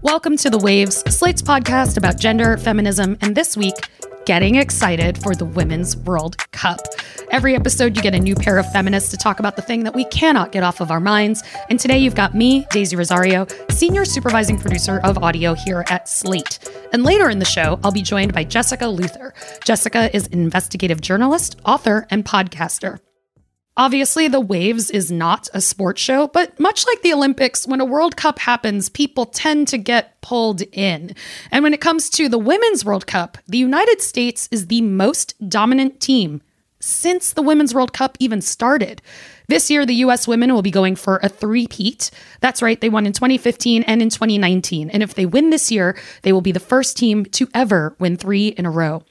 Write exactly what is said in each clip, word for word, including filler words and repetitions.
Welcome to The Waves, Slate's podcast about gender, feminism, and this week, getting excited for the Women's World Cup. Every episode, you get a new pair of feminists to talk about the thing that we cannot get off of our minds. And today you've got me, Daisy Rosario, Senior Supervising Producer of Audio here at Slate. And later in the show, I'll be joined by Jessica Luther. Jessica is an investigative journalist, author, and podcaster. Obviously, The Waves is not a sports show, but much like the Olympics, when a World Cup happens, people tend to get pulled in. And when it comes to the Women's World Cup, the United States is the most dominant team since the Women's World Cup even started. This year, the U S women will be going for a three-peat. That's right, they won in twenty fifteen and in twenty nineteen. And if they win this year, they will be the first team to ever win three in a row.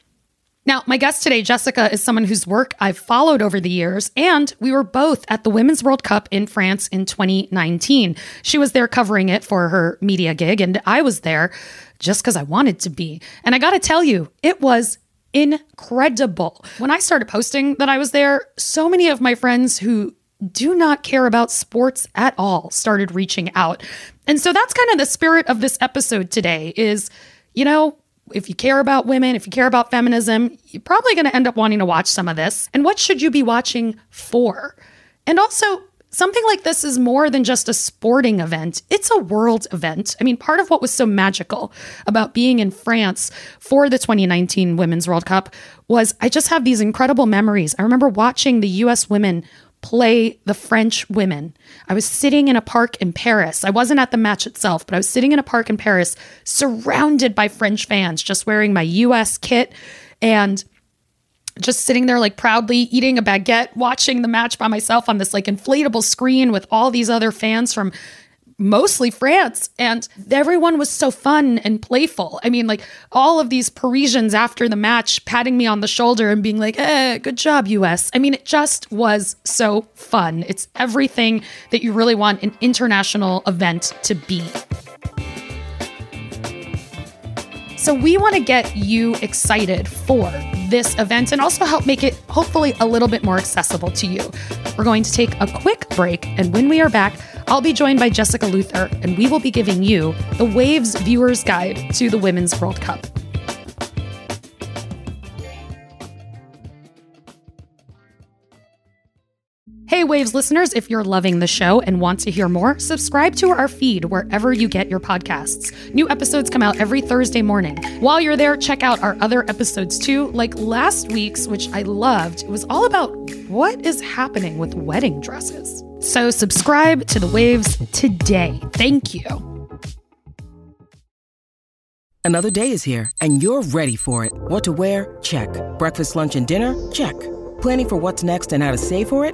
Now, my guest today, Jessica, is someone whose work I've followed over the years, and we were both at the Women's World Cup in France in twenty nineteen. She was there covering it for her media gig, and I was there just because I wanted to be. And I got to tell you, it was incredible. When I started posting that I was there, so many of my friends who do not care about sports at all started reaching out. And so that's kind of the spirit of this episode today is, you know, if you care about women, if you care about feminism, you're probably going to end up wanting to watch some of this. And what should you be watching for? And also, something like this is more than just a sporting event. It's a world event. I mean, part of what was so magical about being in France for the twenty nineteen Women's World Cup was I just have these incredible memories. I remember watching the U S women play the French women. I was sitting in a park in Paris. I wasn't at the match itself, but I was sitting in a park in Paris, surrounded by French fans, just wearing my U S kit and just sitting there like proudly eating a baguette, watching the match by myself on this like inflatable screen with all these other fans from mostly France. And everyone was so fun and playful. I mean, like all of these Parisians after the match patting me on the shoulder and being like, eh, good job, U S. I mean, it just was so fun. It's everything that you really want an international event to be. So we want to get you excited for this event and also help make it hopefully a little bit more accessible to you. We're going to take a quick break, and when we are back, I'll be joined by Jessica Luther, and we will be giving you the Waves Viewer's Guide to the Women's World Cup. Hey, Waves listeners, if you're loving the show and want to hear more, subscribe to our feed wherever you get your podcasts. New episodes come out every Thursday morning. While you're there, check out our other episodes too, like last week's, which I loved. It was all about what is happening with wedding dresses. So subscribe to The Waves today. Thank you. Another day is here, and you're ready for it. What to wear? Check. Breakfast, lunch, and dinner? Check. Planning for what's next and how to save for it?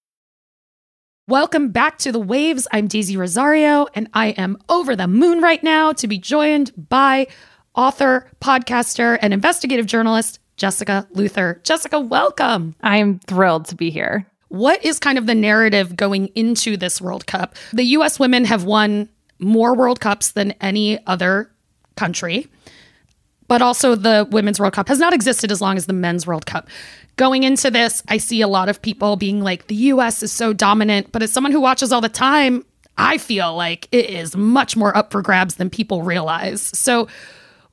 Welcome back to The Waves. I'm Daisy Rosario, and I am over the moon right now to be joined by author, podcaster, and investigative journalist, Jessica Luther. Jessica, welcome. I am thrilled to be here. What is kind of the narrative going into this World Cup? The U S women have won more World Cups than any other country. but also the Women's World Cup has not existed as long as the Men's World Cup. Going into this, I see a lot of people being like, the U S is so dominant, but as someone who watches all the time, I feel like it is much more up for grabs than people realize. So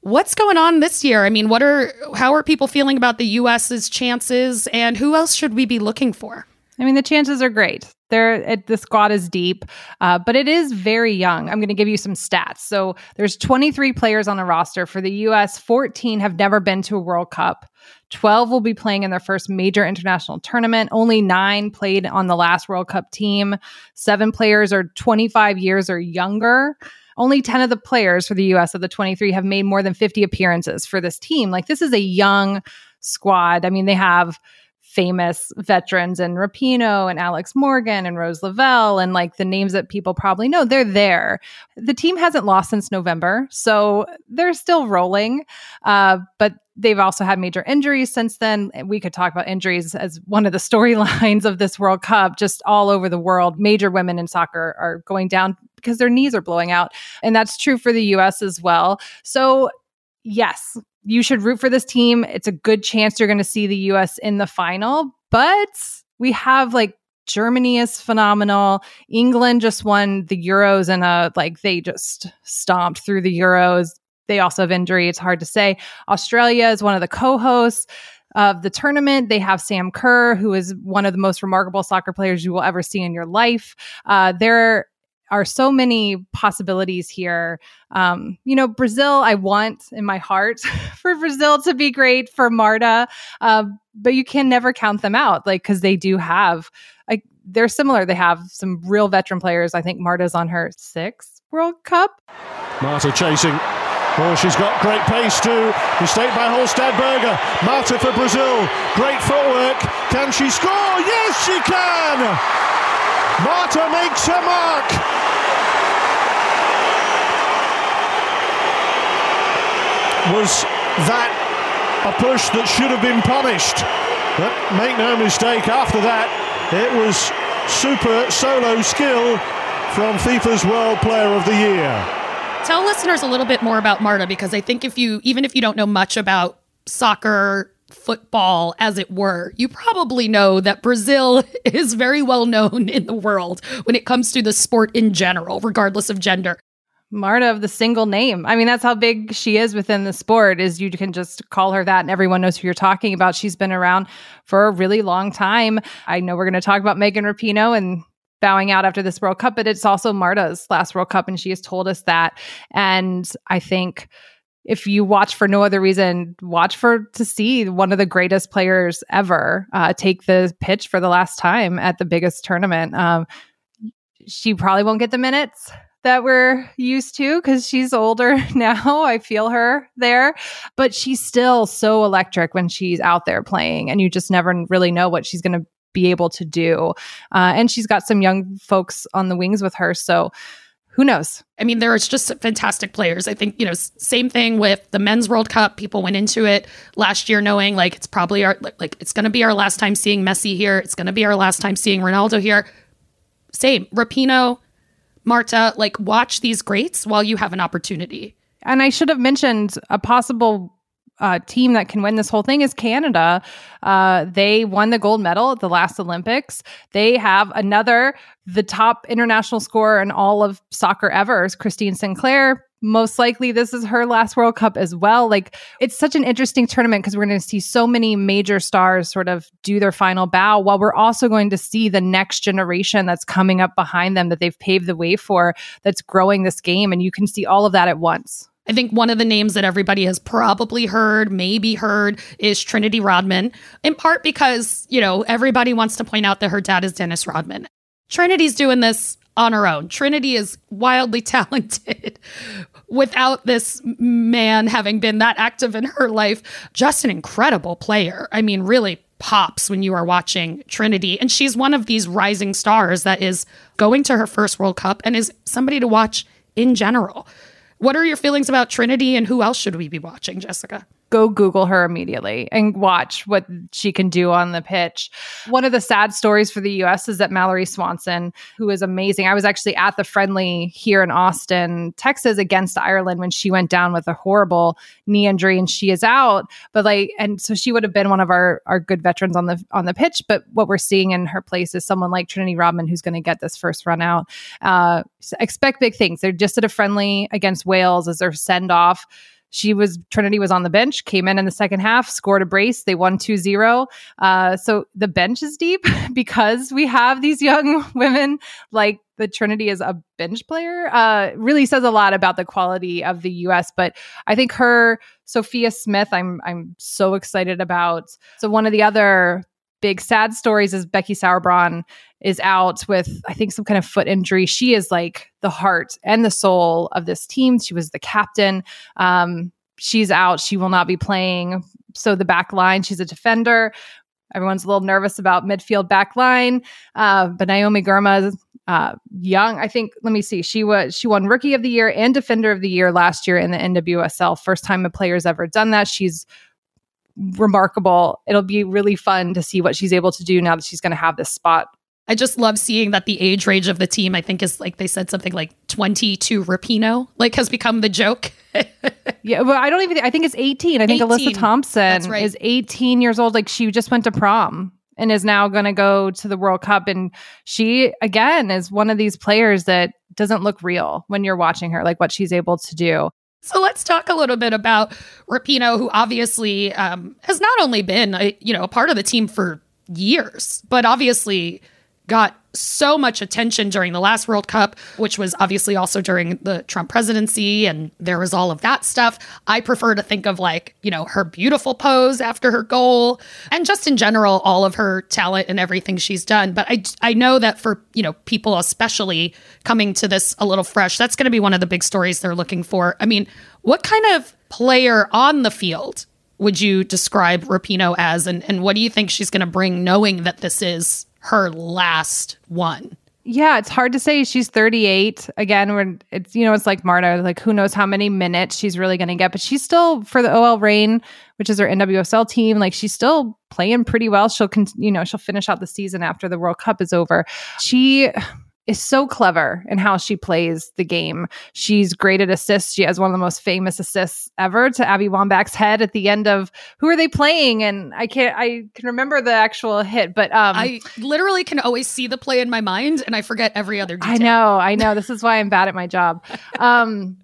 what's going on this year? I mean, what are how are people feeling about the U S's chances, and who else should we be looking for? I mean, the chances are great. They're, it, the squad is deep, uh, but it is very young. I'm going to give you some stats. So there's twenty-three players on the roster for the U S. fourteen have never been to a World Cup. twelve will be playing in their first major international tournament. Only nine played on the last World Cup team. Seven players are twenty-five years or younger. Only ten of the players for the U S of the twenty-three have made more than fifty appearances for this team. Like, this is a young squad. I mean, they have famous veterans and Rapinoe and Alex Morgan and Rose Lavelle and like the names that people probably know. They're there. The team hasn't lost since November, so they're still rolling. Uh, but they've also had major injuries since then. We could talk about injuries as one of the storylines of this World Cup, just all over the world. Major women in soccer are going down because their knees are blowing out. And that's true for the U S as well. So yes, you should root for this team. It's a good chance you're going to see the U S in the final, but we have like Germany is phenomenal. England just won the Euros and uh like they just stomped through the Euros. They also have injury. It's hard to say. Australia is one of the co-hosts of the tournament. They have Sam Kerr, who is one of the most remarkable soccer players you will ever see in your life. Uh, they're are so many possibilities here. Um, you know, Brazil, I want in my heart for Brazil to be great for Marta, uh, but you can never count them out, like, because they do have, like, they're similar. They have some real veteran players. I think Marta's on her sixth World Cup. Marta chasing. Oh, she's got great pace too. Mistake by Holstadberger. Marta for Brazil. Great footwork. Can she score? Yes, she can! Marta makes her mark. Was that a push that should have been punished? But make no mistake, after that, it was super solo skill from FIFA's World Player of the Year. Tell listeners a little bit more about Marta, because I think if you, even if you don't know much about soccer, football, as it were, you probably know that Brazil is very well known in the world when it comes to the sport in general, regardless of gender. Marta of the single name. I mean, that's how big she is within the sport, is you can just call her that and everyone knows who you're talking about. She's been around for a really long time. I know we're going to talk about Megan Rapinoe and bowing out after this World Cup, but it's also Marta's last World Cup and she has told us that. And I think if you watch for no other reason, watch for to see one of the greatest players ever uh, take the pitch for the last time at the biggest tournament. Um, she probably won't get the minutes that we're used to because she's older now. I feel her there, but she's still so electric when she's out there playing, and you just never really know what she's going to be able to do. Uh, and she's got some young folks on the wings with her, so who knows? I mean, there are just fantastic players. I think, you know, same thing with the Men's World Cup. People went into it last year knowing like it's probably our, like it's going to be our last time seeing Messi here. It's going to be our last time seeing Ronaldo here. Same. Rapinoe, Marta, like watch these greats while you have an opportunity. And I should have mentioned a possible Uh, team that can win this whole thing is Canada. Uh, they won the gold medal at the last Olympics. They have another, the top international scorer in all of soccer ever is Christine Sinclair. Most likely this is her last World Cup as well. Like, it's such an interesting tournament because we're going to see so many major stars sort of do their final bow, while we're also going to see the next generation that's coming up behind them that they've paved the way for, that's growing this game. And you can see all of that at once. I think one of the names that everybody has probably heard, maybe heard, is Trinity Rodman, in part because, you know, everybody wants to point out that her dad is Dennis Rodman. Trinity's doing this on her own. Trinity is wildly talented without this man having been that active in her life. Just an incredible player. I mean, really pops when you are watching Trinity. And she's one of these rising stars that is going to her first World Cup and is somebody to watch in general. What are your feelings about Trinity, and who else should we be watching, Jessica? go Google her immediately and watch what she can do on the pitch. One of the sad stories for the U S is that Mallory Swanson, who is amazing, I was actually at the friendly here in Austin, Texas against Ireland when she went down with a horrible knee injury and she is out. But like, and so she would have been one of our, our good veterans on the, on the pitch. But what we're seeing in her place is someone like Trinity Rodman, who's going to get this first run out. Uh, expect big things. They're just at a friendly against Wales as their send off. She was, Trinity was on the bench, came in in the second half, scored a brace. They won two zero. Uh, so the bench is deep because we have these young women like the Trinity as a bench player. Uh, really says a lot about the quality of the U S, but I think her, Sophia Smith, I'm, I'm so excited about. So one of the other big sad stories is Becky Sauerbrunn is out with, I think, some kind of foot injury. She is like the heart and the soul of this team. She was the captain. Um, she's out. She will not be playing. So the back line, she's a defender. Everyone's a little nervous about midfield back line. Uh, but Naomi Girma, uh, young, I think, let me see. She was, she won Rookie of the Year and Defender of the Year last year in the N W S L. First time a player's ever done that. She's remarkable. It'll be really fun to see what she's able to do now that she's going to have this spot. I just love seeing that the age range of the team, I think, is like they said something like twenty-two Rapinoe, like has become the joke. Yeah, well, I don't even, I think it's eighteen. I think eighteen. Alyssa Thompson That's right. is eighteen years old. Like she just went to prom and is now going to go to the World Cup. And she, again, is one of these players that doesn't look real when you're watching her, like what she's able to do. So let's talk a little bit about Rapinoe, who obviously um, has not only been, a, you know, a part of the team for years, but obviously got so much attention during the last World Cup, which was obviously also during the Trump presidency. And there was all of that stuff. I prefer to think of like, you know, her beautiful pose after her goal and just in general, all of her talent and everything she's done. But I, I know that for, you know, people especially coming to this a little fresh, that's going to be one of the big stories they're looking for. I mean, what kind of player on the field would you describe Rapinoe as? And, and what do you think she's going to bring knowing that this is her last one? Yeah, it's hard to say. She's thirty-eight. Again, we're, it's, you know, it's like Marta, like who knows how many minutes she's really going to get, but she's still for the O L Reign, which is her N W S L team. Like she's still playing pretty well. She'll, con- you know, she'll finish out the season after the World Cup is over. She is so clever in how she plays the game. She's great at assists. She has one of the most famous assists ever to Abby Wambach's head at the end of who are they playing? And I can't, I can remember the actual hit, but um, I literally can always see the play in my mind and I forget every other detail. I know, I know. This is why I'm bad at my job. Um,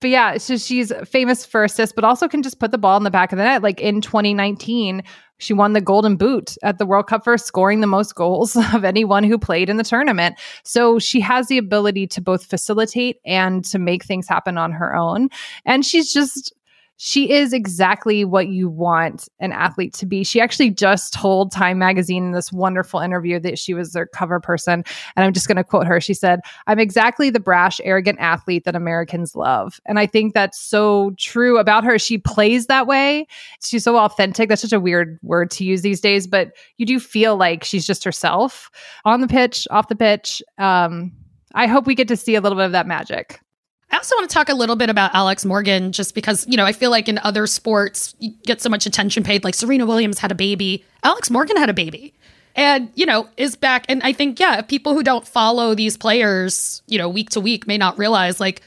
But yeah, so she's famous for assists, but also can just put the ball in the back of the net. Like in twenty nineteen, she won the Golden Boot at the World Cup for scoring the most goals of anyone who played in the tournament. So she has the ability to both facilitate and to make things happen on her own. And she's just, she is exactly what you want an athlete to be. She actually just told Time Magazine in this wonderful interview that she was their cover person. And I'm just going to quote her. She said, "I'm exactly the brash, arrogant athlete that Americans love." And I think that's so true about her. She plays that way. She's so authentic. That's such a weird word to use these days, but you do feel like she's just herself on the pitch, off the pitch. Um, I hope we get to see a little bit of that magic. I also want to talk a little bit about Alex Morgan, just because, you know, I feel like in other sports, you get so much attention paid. Like Serena Williams had a baby. Alex Morgan had a baby and, you know, is back. And I think, yeah, people who don't follow these players, you know, week to week may not realize like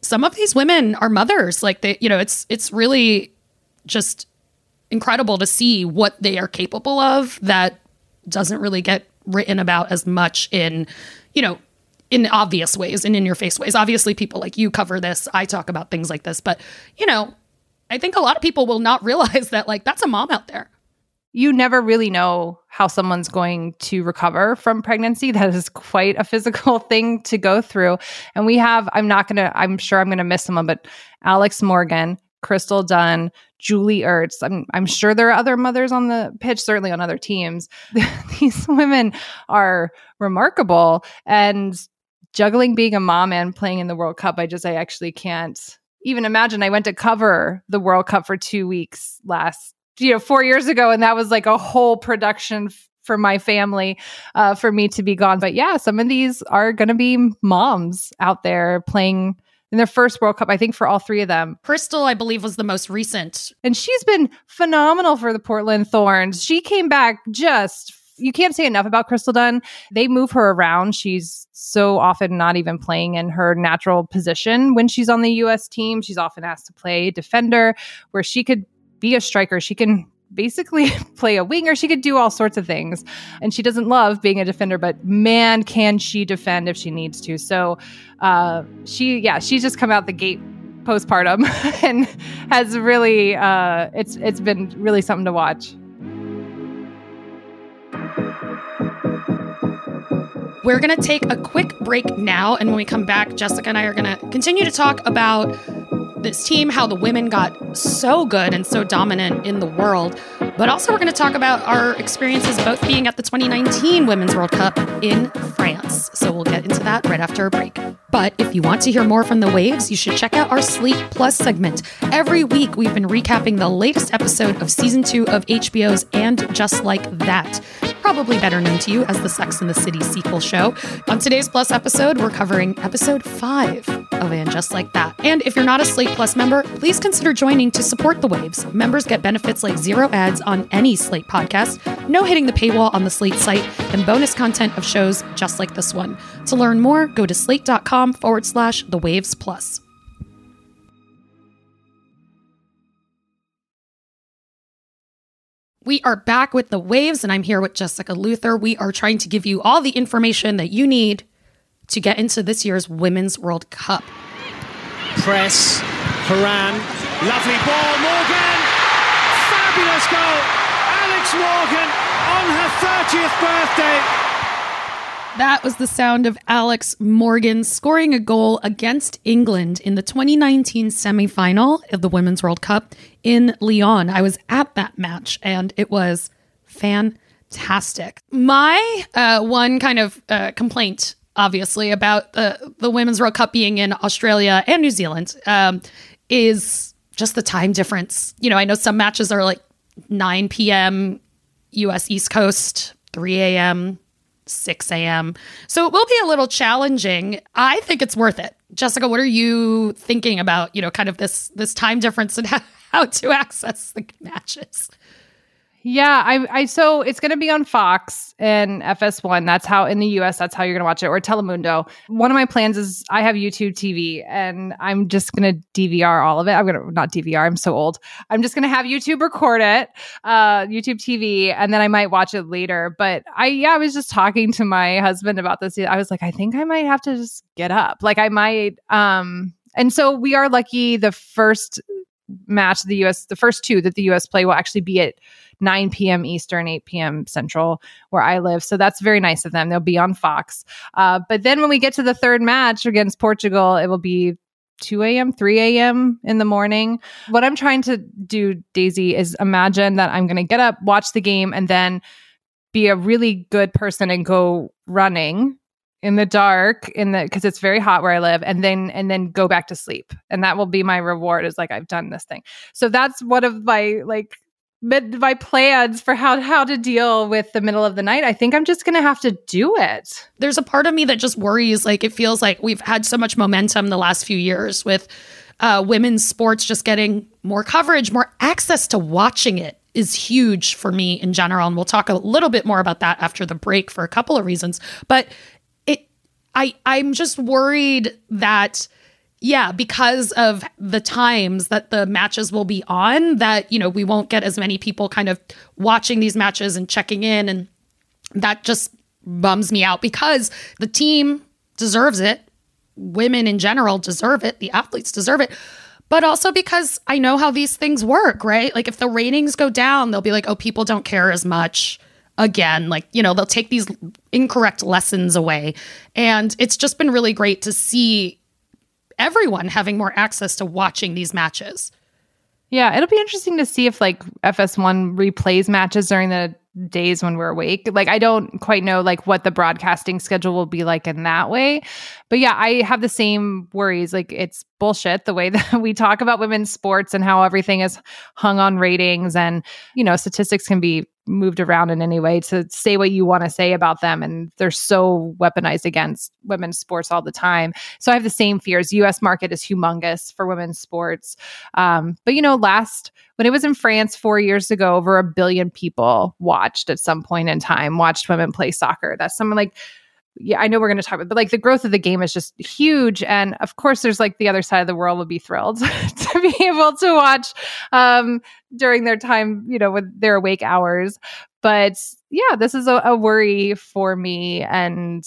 some of these women are mothers. Like, they, you know, it's it's really just incredible to see what they are capable of that doesn't really get written about as much in, you know, in obvious ways and in your face ways. Obviously, people like you cover this. I talk about things like this, but you know, I think a lot of people will not realize that like that's a mom out there. You never really know how someone's going to recover from pregnancy. That is quite a physical thing to go through. And we have, I'm not going to, I'm sure I'm going to miss someone, but Alex Morgan, Crystal Dunn, Julie Ertz. I'm I'm sure there are other mothers on the pitch, certainly on other teams. These women are remarkable, and juggling being a mom and playing in the World Cup, I just, I actually can't even imagine. I went to cover the World Cup for two weeks last, you know, four years ago. And that was like a whole production f- for my family, uh, for me to be gone. But yeah, some of these are going to be moms out there playing in their first World Cup, I think, for all three of them. Crystal, I believe, was the most recent. And she's been phenomenal for the Portland Thorns. She came back just... You can't say enough about Crystal Dunn. They move her around. She's so often not even playing in her natural position when she's on the U S team. She's often asked to play defender, where she could be a striker. She can basically play a winger. She could do all sorts of things. And she doesn't love being a defender, but man, can she defend if she needs to. So uh, she, yeah, she's just come out the gate postpartum and has really, uh, it's it's been really something to watch. We're going to take a quick break now, and when we come back, Jessica and I are going to continue to talk about this team, how the women got so good and so dominant in the world, but also we're going to talk about our experiences both being at the twenty nineteen Women's World Cup in France. So we'll get into that right after a break. But if you want to hear more from The Waves, you should check out our Slate Plus segment. Every week, we've been recapping the latest episode of Season two of H B O's And Just Like That, probably better known to you as the Sex and the City sequel show. On today's Plus episode, we're covering episode five of And Just Like That. And if you're not a Slate Plus member, please consider joining to support The Waves. Members get benefits like zero ads on any Slate podcast, no hitting the paywall on the Slate site, and bonus content of shows just like this one. To learn more, go to slate.com forward slash The Waves Plus. We are back with The Waves, and I'm here with Jessica Luther. We are trying to give you all the information that you need to get into this year's Women's World Cup. Press, Haran, lovely ball, Morgan, fabulous goal. Alex Morgan on her thirtieth birthday. That was the sound of Alex Morgan scoring a goal against England in the twenty nineteen semifinal of the Women's World Cup in Lyon. I was at that match, and it was fantastic. My uh, one kind of uh, complaint, obviously, about uh, the Women's World Cup being in Australia and New Zealand um, is just the time difference. You know, I know some matches are like nine p.m. U S East Coast, three a.m., six a.m. So it will be a little challenging. I think it's worth it. Jessica, what are you thinking about, you know, kind of this this time difference and how, how to access the matches? Yeah, I, I so it's going to be on Fox and F S one. That's how in the U S, that's how you're going to watch it, or Telemundo. One of my plans is I have YouTube T V, and I'm just going to D V R all of it. I'm going to not D V R. I'm so old. I'm just going to have YouTube record it, uh, YouTube T V, and then I might watch it later. But I, yeah, I was just talking to my husband about this. I was like, I think I might have to just get up. Like I might. Um, and so we are lucky. The first match, the U S, the first two that the U S play will actually be at nine p.m. Eastern, eight p.m. Central, where I live. So that's very nice of them. They'll be on Fox. Uh, but then when we get to the third match against Portugal, it will be two a.m., three a.m. in the morning. What I'm trying to do, Daisy, is imagine that I'm going to get up, watch the game, and then be a really good person and go running in the dark, in the because it's very hot where I live, and then and then go back to sleep. And that will be my reward, is like, I've done this thing. So that's one of my, like, my plans for how, how to deal with the middle of the night. I think I'm just going to have to do it. There's a part of me that just worries. Like, it feels like we've had so much momentum the last few years with uh, women's sports just getting more coverage, more access to watching it is huge for me in general. And we'll talk a little bit more about that after the break for a couple of reasons. But it, I, I'm just worried that... Yeah, because of the times that the matches will be on, that, you know, we won't get as many people kind of watching these matches and checking in. And that just bums me out because the team deserves it. Women in general deserve it. The athletes deserve it. But also because I know how these things work, right? Like if the ratings go down, they'll be like, oh, people don't care as much. Again, like, you know, they'll take these incorrect lessons away. And it's just been really great to see everyone having more access to watching these matches. Yeah, it'll be interesting to see if like F S one replays matches during the days when we're awake. Like I don't quite know like what the broadcasting schedule will be like in that way. But yeah, I have the same worries. Like it's bullshit the way that we talk about women's sports and how everything is hung on ratings, and you know, statistics can be moved around in any way to say what you want to say about them. And they're so weaponized against women's sports all the time. So I have the same fears. U S market is humongous for women's sports. Um, but, you know, last when it was in France four years ago, over a billion people watched at some point in time, watched women play soccer. That's something like, yeah, I know we're going to talk about, but like the growth of the game is just huge. And of course, there's like the other side of the world would be thrilled to be able to watch um, during their time, you know, with their awake hours. But yeah, this is a, a worry for me. And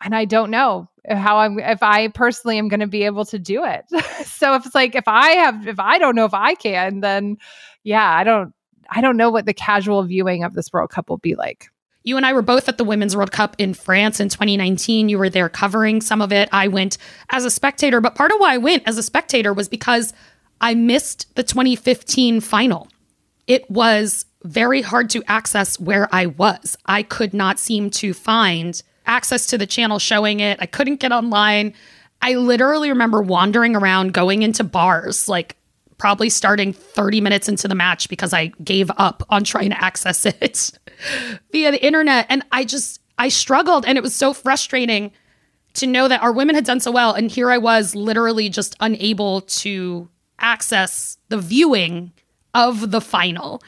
and I don't know how I'm, if I personally am going to be able to do it. So if it's like, if I have, if I don't know if I can, then yeah, I don't, I don't know what the casual viewing of this World Cup will be like. You and I were both at the Women's World Cup in France in twenty nineteen. You were there covering some of it. I went as a spectator, but part of why I went as a spectator was because I missed the twenty fifteen final. It was very hard to access where I was. I could not seem to find access to the channel showing it. I couldn't get online. I literally remember wandering around, going into bars, like probably starting thirty minutes into the match because I gave up on trying to access it via the internet. And I just, I struggled. And it was so frustrating to know that our women had done so well. And here I was literally just unable to access the viewing of the final.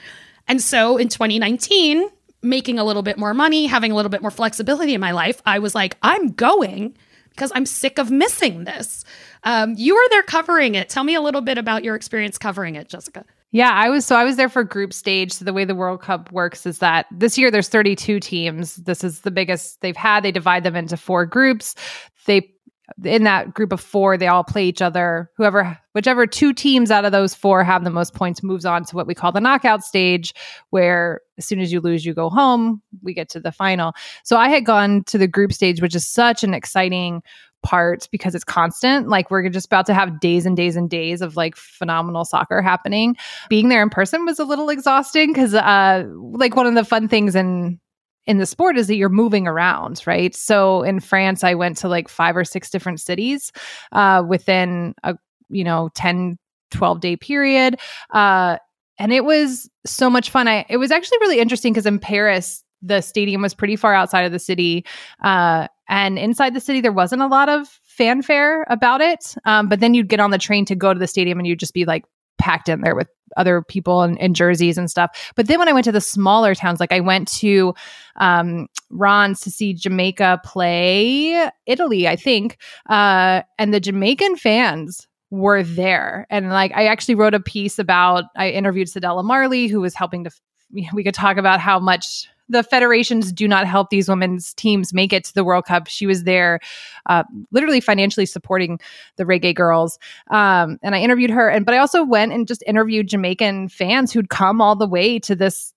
And so in twenty nineteen, making a little bit more money, having a little bit more flexibility in my life, I was like, I'm going because I'm sick of missing this. Um, you were there covering it. Tell me a little bit about your experience covering it, Jessica. Yeah, I was. So I was there for group stage. So the way the World Cup works is that this year there's thirty-two teams. This is the biggest they've had. They divide them into four groups. They in that group of four, they all play each other. Whoever, whichever two teams out of those four have the most points moves on to what we call the knockout stage, where as soon as you lose, you go home. We get to the final. So I had gone to the group stage, which is such an exciting part because it's constant. Like we're just about to have days and days and days of like phenomenal soccer happening. Being there in person was a little exhausting because uh, like one of the fun things in in the sport is that you're moving around, right? So in France, I went to like five or six different cities uh, within a, you know, ten, twelve day period. Uh, and it was so much fun. I, it was actually really interesting because in Paris, the stadium was pretty far outside of the city. Uh, and inside the city, there wasn't a lot of fanfare about it. Um, but then you'd get on the train to go to the stadium and you'd just be like packed in there with other people and, and jerseys and stuff. But then when I went to the smaller towns, like I went to um, Rennes to see Jamaica play Italy, I think. Uh, and the Jamaican fans were there. And like, I actually wrote a piece about, I interviewed Cedella Marley, who was helping to, we could talk about how much the federations do not help these women's teams make it to the World Cup. She was there uh, literally financially supporting the reggae girls. Um, and I interviewed her. And But I also went and just interviewed Jamaican fans who'd come all the way to this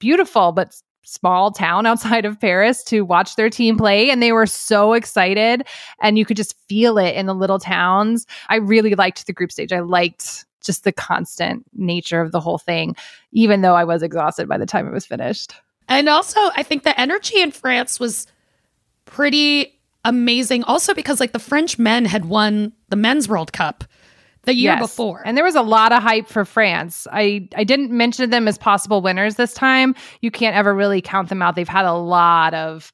beautiful but small town outside of Paris to watch their team play. And they were so excited. And you could just feel it in the little towns. I really liked the group stage. I liked just the constant nature of the whole thing, even though I was exhausted by the time it was finished. And also, I think the energy in France was pretty amazing. Also, because like the French men had won the Men's World Cup the year yes. before. And there was a lot of hype for France. I, I didn't mention them as possible winners this time. You can't ever really count them out. They've had a lot of,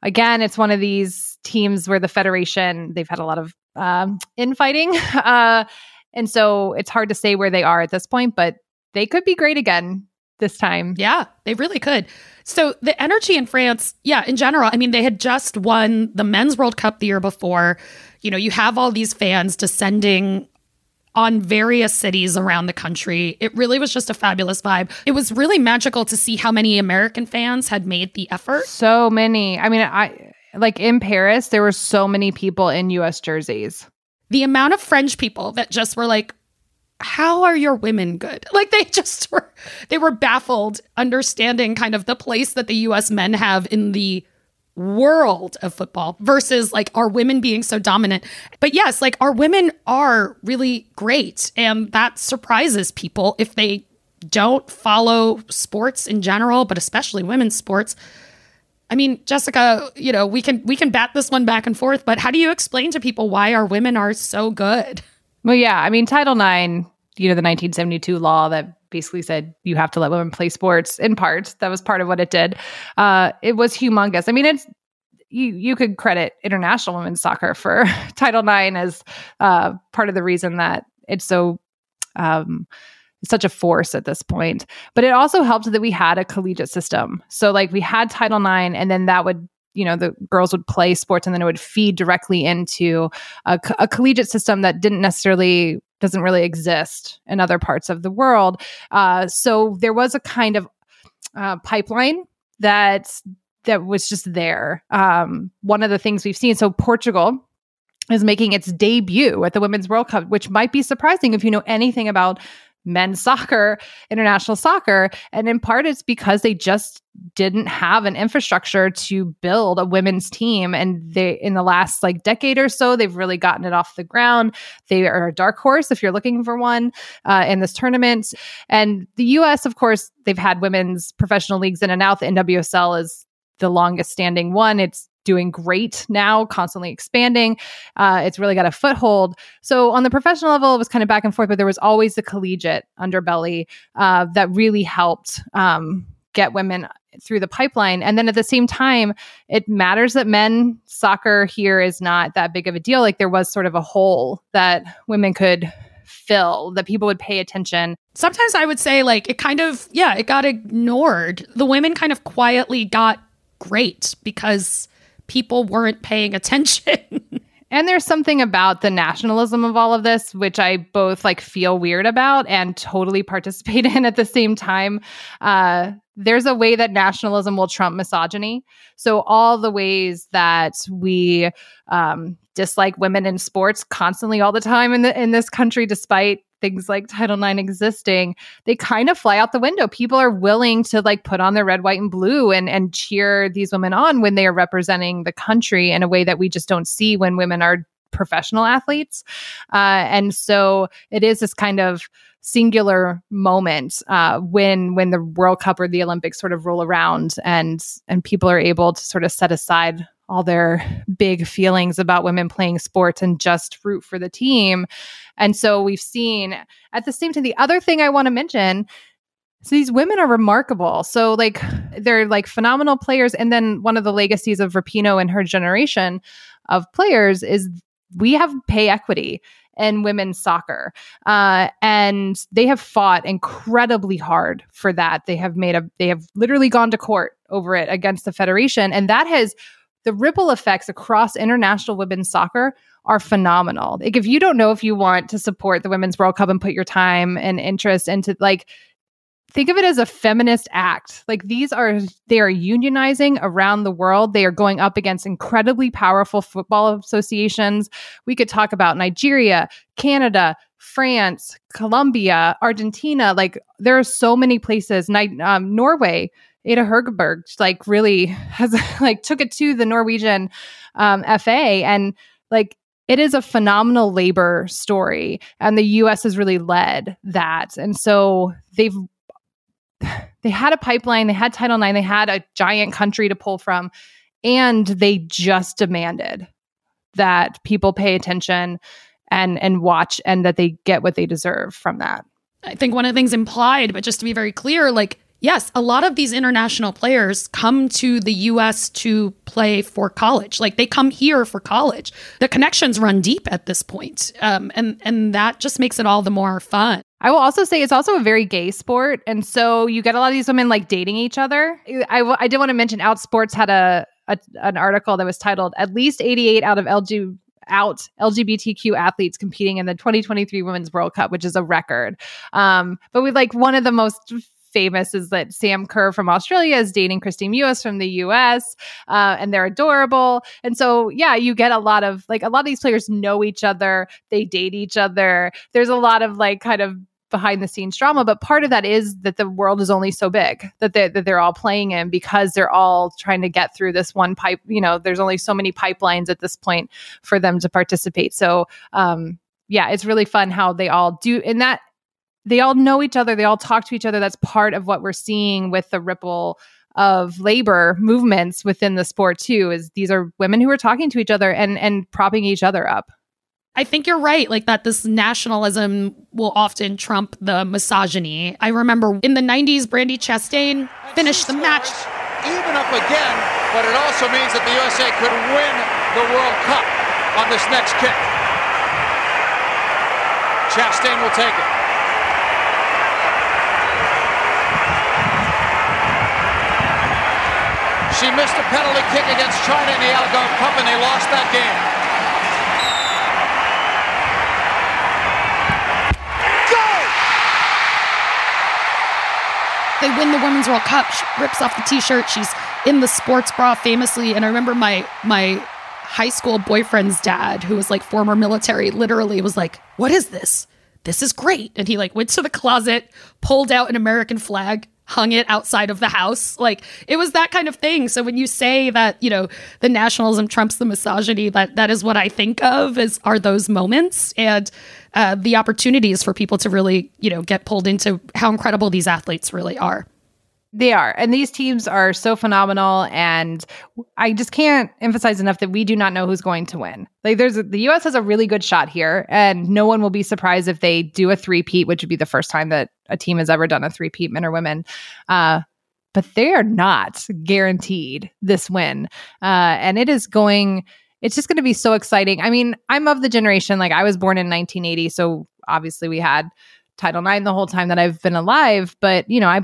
again, it's one of these teams where the federation, they've had a lot of um, infighting. Uh, and so it's hard to say where they are at this point, but they could be great again this time. Yeah, they really could. So the energy in France, yeah, in general, I mean, they had just won the Men's World Cup the year before. You know, you have all these fans descending on various cities around the country. It really was just a fabulous vibe. It was really magical to see how many American fans had made the effort. So many. I mean, I like in Paris, there were so many people in U S jerseys. The amount of French people that just were like, how are your women good? Like they just were, they were baffled understanding kind of the place that the U S men have in the world of football versus like our women being so dominant. But yes, like our women are really great. And that surprises people if they don't follow sports in general, but especially women's sports. I mean, Jessica, you know, we can, we can bat this one back and forth, but how do you explain to people why our women are so good? Well, yeah, I mean, Title nine, you know, the nineteen seventy-two law that basically said you have to let women play sports in part. That was part of what it did. Uh, it was humongous. I mean, it's, you, you could credit international women's soccer for Title nine as uh, part of the reason that it's so, um, such a force at this point. But it also helped that we had a collegiate system. So like we had Title nine, and then that would, you know, the girls would play sports, and then it would feed directly into a, a collegiate system that didn't necessarily, doesn't really exist in other parts of the world. Uh, so there was a kind of uh, pipeline that, that was just there. Um, one of the things we've seen, so Portugal is making its debut at the Women's World Cup, which might be surprising if you know anything about men's soccer, international soccer. And in part, it's because they just didn't have an infrastructure to build a women's team. And they, in the last like decade or so, they've really gotten it off the ground. They are a dark horse if you're looking for one uh, in this tournament. And the U S, of course, they've had women's professional leagues in and out. The N W S L is the longest standing one. It's doing great now, constantly expanding. Uh, it's really got a foothold. So on the professional level, it was kind of back and forth, but there was always the collegiate underbelly uh, that really helped um, get women through the pipeline. And then at the same time, it matters that men's soccer here is not that big of a deal. Like there was sort of a hole that women could fill, that people would pay attention. Sometimes I would say like it kind of, yeah, it got ignored. The women kind of quietly got great because people weren't paying attention. And there's something about the nationalism of all of this, which I both like feel weird about and totally participate in at the same time. Uh, there's a way that nationalism will trump misogyny. So all the ways that we um, dislike women in sports constantly all the time in, the, in this country, despite things like Title nine existing, they kind of fly out the window. People are willing to like put on their red, white, and blue and and cheer these women on when they are representing the country in a way that we just don't see when women are professional athletes. Uh, and so it is this kind of singular moment uh, when when the World Cup or the Olympics sort of roll around and and people are able to sort of set aside all their big feelings about women playing sports and just root for the team. And so we've seen at the same time, the other thing I want to mention, so these women are remarkable. So like they're like phenomenal players. And then one of the legacies of Rapinoe and her generation of players is we have pay equity in women's soccer. Uh, and they have fought incredibly hard for that. They have made a, they have literally gone to court over it against the federation. And that has, the ripple effects across international women's soccer are phenomenal. Like if you don't know if you want to support the Women's World Cup and put your time and interest into like, think of it as a feminist act. Like these are, they are unionizing around the world. They are going up against incredibly powerful football associations. We could talk about Nigeria, Canada, France, Colombia, Argentina. Like there are so many places, um, Norway, Ada Hegerberg, like really has like took it to the Norwegian um, F A, and like it is a phenomenal labor story, and the U S has really led that. And so they've they had a pipeline, they had Title nine, they had a giant country to pull from, and they just demanded that people pay attention and and watch, and that they get what they deserve from that. I think one of the things implied, but just to be very clear, like, yes, a lot of these international players come to the U S to play for college. Like they come here for college. The connections run deep at this point. Um, and, and that just makes it all the more fun. I will also say it's also a very gay sport. And so you get a lot of these women like dating each other. I, w- I did want to mention Out Sports had a, a an article that was titled "At least eighty-eight out of L G B T Q out L G B T Q athletes competing in the twenty twenty-three Women's World Cup," which is a record. Um, but we like one of the most famous is that Sam Kerr from Australia is dating Christine Mewis from the U S, uh, and they're adorable. And so, yeah, you get a lot of like a lot of these players know each other. They date each other. There's a lot of like kind of behind the scenes drama. But part of that is that the world is only so big that they, that they're all playing in, because they're all trying to get through this one pipe. You know, there's only so many pipelines at this point for them to participate. So, um, yeah, it's really fun how they all do in that. They all know each other. They all talk to each other. That's part of what we're seeing with the ripple of labor movements within the sport too, is these are women who are talking to each other and and propping each other up. I think you're right, like that this nationalism will often trump the misogyny. I remember in the nineties, Brandi Chastain finished the match. Even up again, but it also means that the U S A could win the World Cup on this next kick. Chastain will take it. She missed a penalty kick against China in the Algarve Cup, and they lost that game. Goal! They win the Women's World Cup. She rips off the T-shirt. She's in the sports bra famously. And I remember my my high school boyfriend's dad, who was like former military, literally was like, "What is this? This is great." And he like went to the closet, pulled out an American flag, hung it outside of the house. Like, it was that kind of thing. So when you say that, you know, the nationalism trumps the misogyny, that that is what I think of as are those moments and uh, the opportunities for people to really, you know, get pulled into how incredible these athletes really are. They are. And these teams are so phenomenal. And I just can't emphasize enough that we do not know who's going to win. Like, there's a, the U S has a really good shot here, and no one will be surprised if they do a three-peat, which would be the first time that a team has ever done a three-peat, men or women. Uh, but they are not guaranteed this win. Uh, and it is going, it's just going to be so exciting. I mean, I'm of the generation, like I was born in nineteen eighty. So obviously we had Title nine the whole time that I've been alive, but you know, I,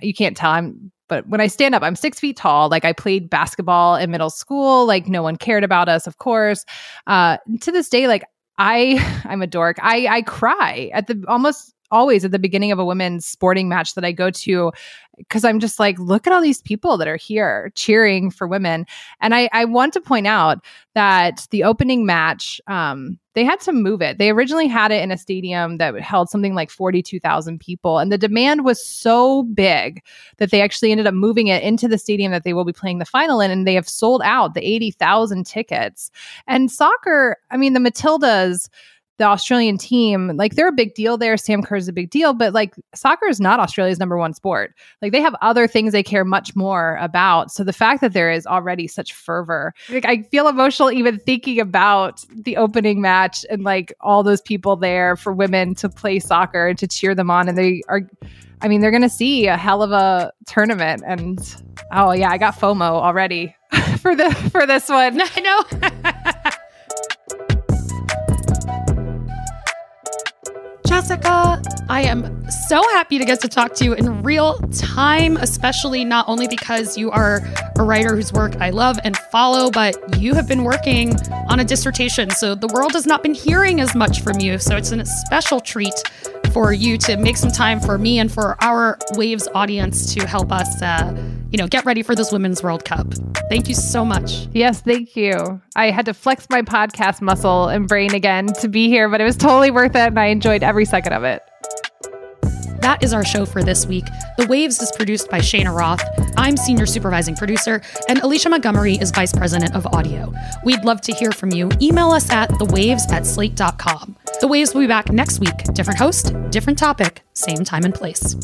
you can't tell I'm, but when I stand up, I'm six feet tall. Like, I played basketball in middle school. Like, no one cared about us, of course. Uh, to this day, like I, I'm a dork. I, I cry at the almost always at the beginning of a women's sporting match that I go to, because I'm just like, look at all these people that are here cheering for women. And I, I want to point out that the opening match, um, they had to move it. They originally had it in a stadium that held something like forty-two thousand people. And the demand was so big that they actually ended up moving it into the stadium that they will be playing the final in. And they have sold out the eighty thousand tickets. And soccer, I mean, the Matildas, the Australian team, like they're a big deal there. Sam Kerr is a big deal, but like soccer is not Australia's number one sport. Like, they have other things they care much more about. So the fact that there is already such fervor, like I feel emotional even thinking about the opening match and like all those people there for women to play soccer and to cheer them on. And they are, I mean, they're going to see a hell of a tournament. And oh yeah, I got FOMO already for the, for this one. I know. Jessica, I am so happy to get to talk to you in real time, especially not only because you are a writer whose work I love and follow, but you have been working on a dissertation. So the world has not been hearing as much from you. So it's a special treat for you to make some time for me and for our Waves audience to help us, uh, you know, get ready for this Women's World Cup. Thank you so much. Yes, thank you. I had to flex my podcast muscle and brain again to be here, but it was totally worth it, and I enjoyed every second of it. That is our show for this week. The Waves is produced by Shana Roth. I'm Senior Supervising Producer, and Alicia Montgomery is Vice President of Audio. We'd love to hear from you. Email us at thewaves at slate dot com. The Waves will be back next week. Different host, different topic, same time and place.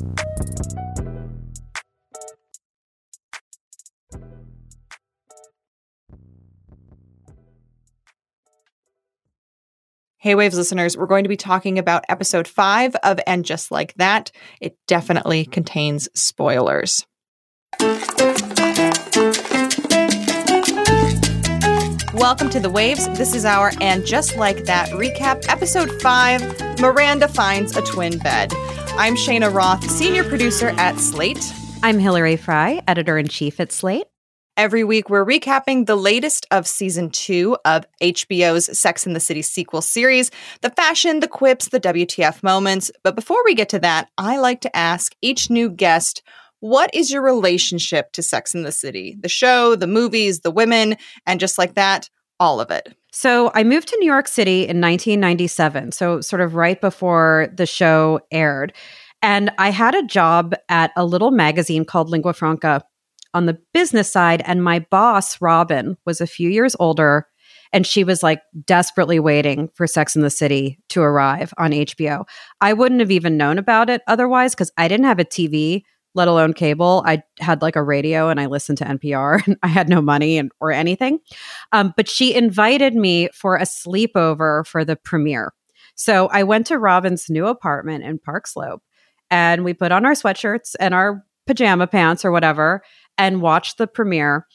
Hey, Waves listeners, we're going to be talking about episode five of And Just Like That. It definitely contains spoilers. Welcome to The Waves. This is our And Just Like That recap, episode five, Miranda Finds a Twin Bed. I'm Shana Roth, senior producer at Slate. I'm Hillary Fry, editor-in-chief at Slate. Every week, we're recapping the latest of season two of H B O's Sex and the City sequel series, the fashion, the quips, the W T F moments. But before we get to that, I like to ask each new guest, what is your relationship to Sex and the City? The show, the movies, the women, and just like that, all of it. So I moved to New York City in nineteen ninety-seven, so sort of right before the show aired. And I had a job at a little magazine called Lingua Franca on the business side, and my boss, Robin, was a few years older, and she was like desperately waiting for Sex and the City to arrive on H B O. I wouldn't have even known about it otherwise because I didn't have a T V let alone cable. I had like a radio and I listened to N P R and I had no money and or anything. Um, but she invited me for a sleepover for the premiere. So I went to Robin's new apartment in Park Slope and we put on our sweatshirts and our pajama pants or whatever and watched the premiere.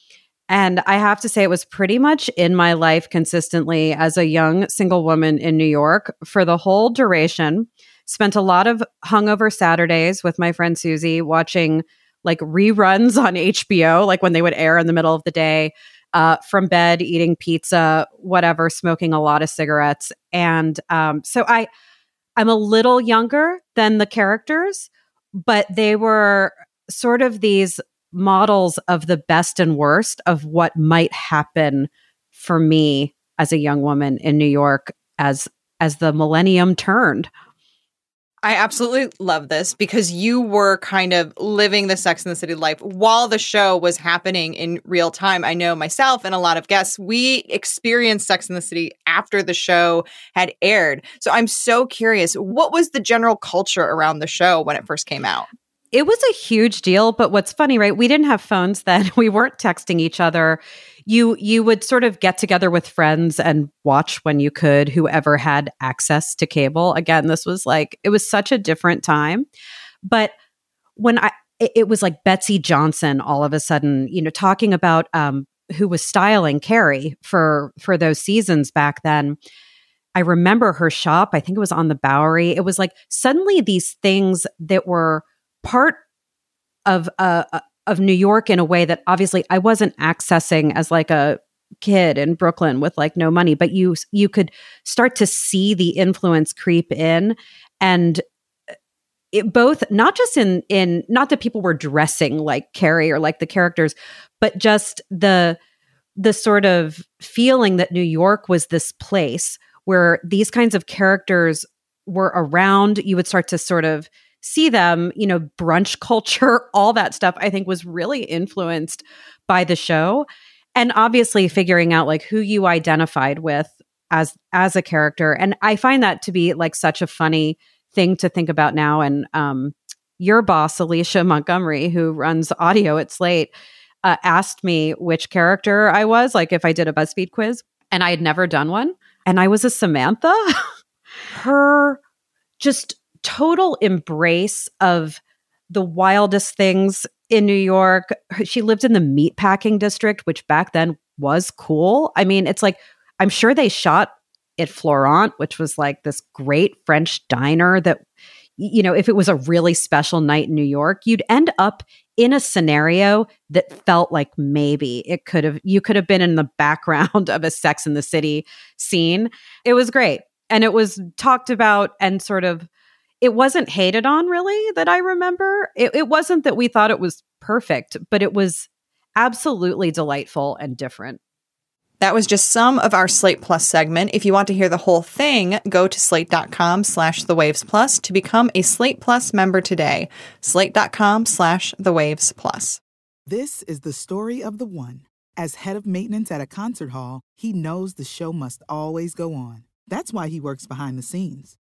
And I have to say it was pretty much in my life consistently as a young single woman in New York for the whole duration. Spent a lot of hungover Saturdays with my friend Susie watching like reruns on H B O, like when they would air in the middle of the day, uh, from bed, eating pizza, whatever, smoking a lot of cigarettes. And um, so I, I'm a little younger than the characters, but they were sort of these models of the best and worst of what might happen for me as a young woman in New York as as the millennium turned. I absolutely love this because you were kind of living the Sex and the City life while the show was happening in real time. I know myself and a lot of guests, we experienced Sex and the City after the show had aired. So I'm so curious, what was the general culture around the show when it first came out? It was a huge deal, but what's funny, right? We didn't have phones then. We weren't texting each other. You you would sort of get together with friends and watch when you could, whoever had access to cable. Again, this was like, it was such a different time. But when I, it, it was like Betsy Johnson all of a sudden, you know, talking about um, who was styling Carrie for for those seasons back then. I remember her shop, I think it was on the Bowery. It was like suddenly these things that were part of uh, of New York in a way that obviously I wasn't accessing as like a kid in Brooklyn with like no money, but you you could start to see the influence creep in, and it both not just in in not that people were dressing like Carrie or like the characters, but just the the sort of feeling that New York was this place where these kinds of characters were around. You would start to sort of see them, you know, brunch culture, all that stuff, I think was really influenced by the show. And obviously figuring out like who you identified with as as a character. And I find that to be like such a funny thing to think about now. And um, your boss, Alicia Montgomery, who runs audio at Slate, uh, asked me which character I was, like if I did a BuzzFeed quiz. And I had never done one. And I was a Samantha. Her just total embrace of the wildest things in New York. She lived in the meatpacking district, which back then was cool. I mean, it's like, I'm sure they shot at Florent, which was like this great French diner that, you know, if it was a really special night in New York, you'd end up in a scenario that felt like maybe it could have, you could have been in the background of a Sex and the City scene. It was great. And it was talked about and sort of, it wasn't hated on, really, that I remember. It, it wasn't that we thought it was perfect, but it was absolutely delightful and different. That was just some of our Slate Plus segment. If you want to hear the whole thing, go to slate.com slash the waves plus to become a Slate Plus member today. Slate.com slash the waves plus. This is the story of the one. As head of maintenance at a concert hall, he knows the show must always go on. That's why he works behind the scenes,